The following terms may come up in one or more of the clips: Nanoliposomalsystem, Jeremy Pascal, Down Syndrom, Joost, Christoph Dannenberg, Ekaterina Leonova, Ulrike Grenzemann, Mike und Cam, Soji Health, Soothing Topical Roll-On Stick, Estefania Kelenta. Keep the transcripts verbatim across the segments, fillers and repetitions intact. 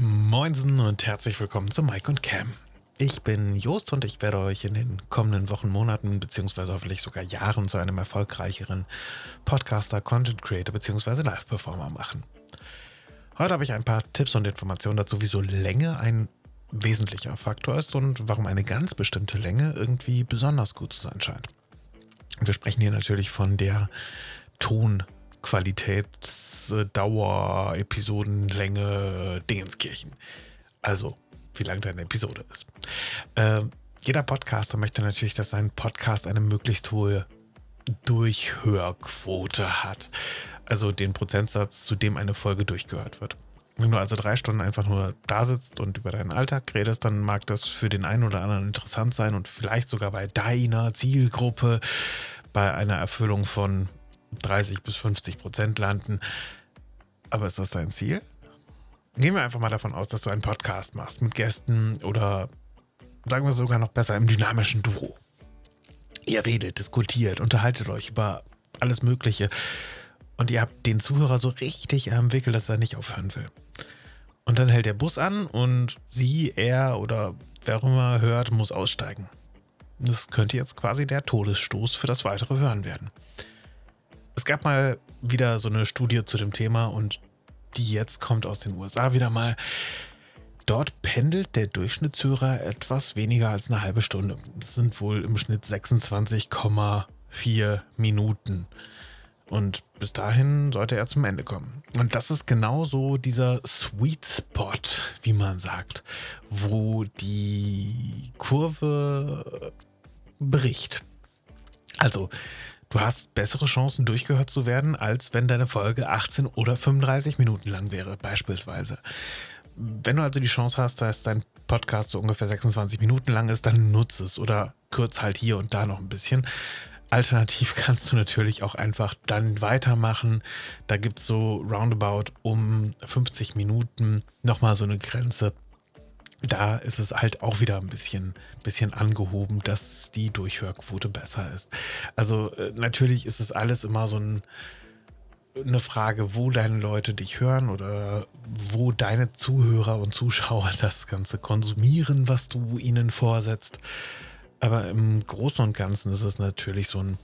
Moinsen und herzlich willkommen zu Mike und Cam. Ich bin Joost und ich werde euch in den kommenden Wochen, Monaten beziehungsweise hoffentlich sogar Jahren zu einem erfolgreicheren Podcaster, Content Creator beziehungsweise Live-Performer machen. Heute habe ich ein paar Tipps und Informationen dazu, wieso Länge ein wesentlicher Faktor ist und warum eine ganz bestimmte Länge irgendwie besonders gut zu sein scheint. Wir sprechen hier natürlich von der Tonqualitätsdauer, Episodenlänge, Dingenskirchen. Also, wie lang deine Episode ist. Äh, jeder Podcaster möchte natürlich, dass sein Podcast eine möglichst hohe Durchhörquote hat. Also den Prozentsatz, zu dem eine Folge durchgehört wird. Wenn du also drei Stunden einfach nur da sitzt und über deinen Alltag redest, dann mag das für den einen oder anderen interessant sein und vielleicht sogar bei deiner Zielgruppe bei einer Erfüllung von dreißig bis fünfzig Prozent landen. Aber ist das dein Ziel? Gehen wir einfach mal davon aus, dass du einen Podcast machst mit Gästen oder sagen wir sogar noch besser im dynamischen Duo. Ihr redet, diskutiert, unterhaltet euch über alles Mögliche und ihr habt den Zuhörer so richtig am Wickel, dass er nicht aufhören will. Und dann hält der Bus an und sie, er oder wer auch immer hört, muss aussteigen. Das könnte jetzt quasi der Todesstoß für das weitere Hören werden. Es gab mal wieder so eine Studie zu dem Thema und die jetzt kommt aus den U S A wieder mal. Dort pendelt der Durchschnittshörer etwas weniger als eine halbe Stunde. Das sind wohl im Schnitt sechsundzwanzig Komma vier Minuten. Und bis dahin sollte er zum Ende kommen. Und das ist genau so dieser Sweet Spot, wie man sagt, wo die Kurve bricht. Also, du hast bessere Chancen, durchgehört zu werden, als wenn deine Folge achtzehn oder fünfunddreißig Minuten lang wäre, beispielsweise. Wenn du also die Chance hast, dass dein Podcast so ungefähr sechsundzwanzig Minuten lang ist, dann nutze es oder kürz halt hier und da noch ein bisschen. Alternativ kannst du natürlich auch einfach dann weitermachen. Da gibt es so roundabout um fünfzig Minuten nochmal so eine Grenze. Da ist es halt auch wieder ein bisschen, bisschen angehoben, dass die Durchhörquote besser ist. Also natürlich ist es alles immer so ein, eine Frage, wo deine Leute dich hören oder wo deine Zuhörer und Zuschauer das Ganze konsumieren, was du ihnen vorsetzt. Aber im Großen und Ganzen ist es natürlich so ein,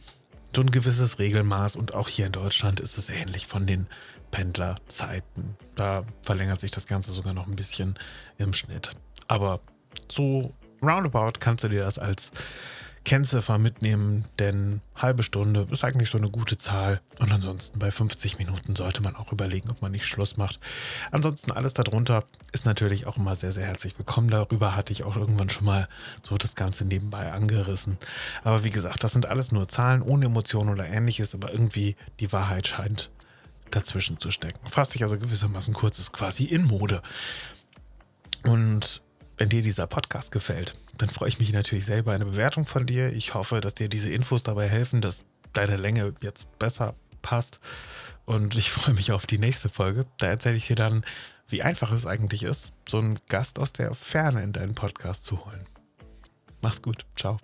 so ein gewisses Regelmaß und auch hier in Deutschland ist es ähnlich von den Pendlerzeiten. Da verlängert sich das Ganze sogar noch ein bisschen im Schnitt. Aber so roundabout kannst du dir das als Kennziffer mitnehmen, denn halbe Stunde ist eigentlich so eine gute Zahl. Und ansonsten bei fünfzig Minuten sollte man auch überlegen, ob man nicht Schluss macht. Ansonsten alles darunter ist natürlich auch immer sehr, sehr herzlich willkommen. Darüber hatte ich auch irgendwann schon mal so das Ganze nebenbei angerissen. Aber wie gesagt, das sind alles nur Zahlen, ohne Emotionen oder Ähnliches, aber irgendwie die Wahrheit scheint dazwischen zu stecken. Fass dich also gewissermaßen kurz, ist quasi in Mode. Und wenn dir dieser Podcast gefällt, dann freue ich mich natürlich sehr über eine Bewertung von dir. Ich hoffe, dass dir diese Infos dabei helfen, dass deine Länge jetzt besser passt. Und ich freue mich auf die nächste Folge. Da erzähle ich dir dann, wie einfach es eigentlich ist, so einen Gast aus der Ferne in deinen Podcast zu holen. Mach's gut. Ciao.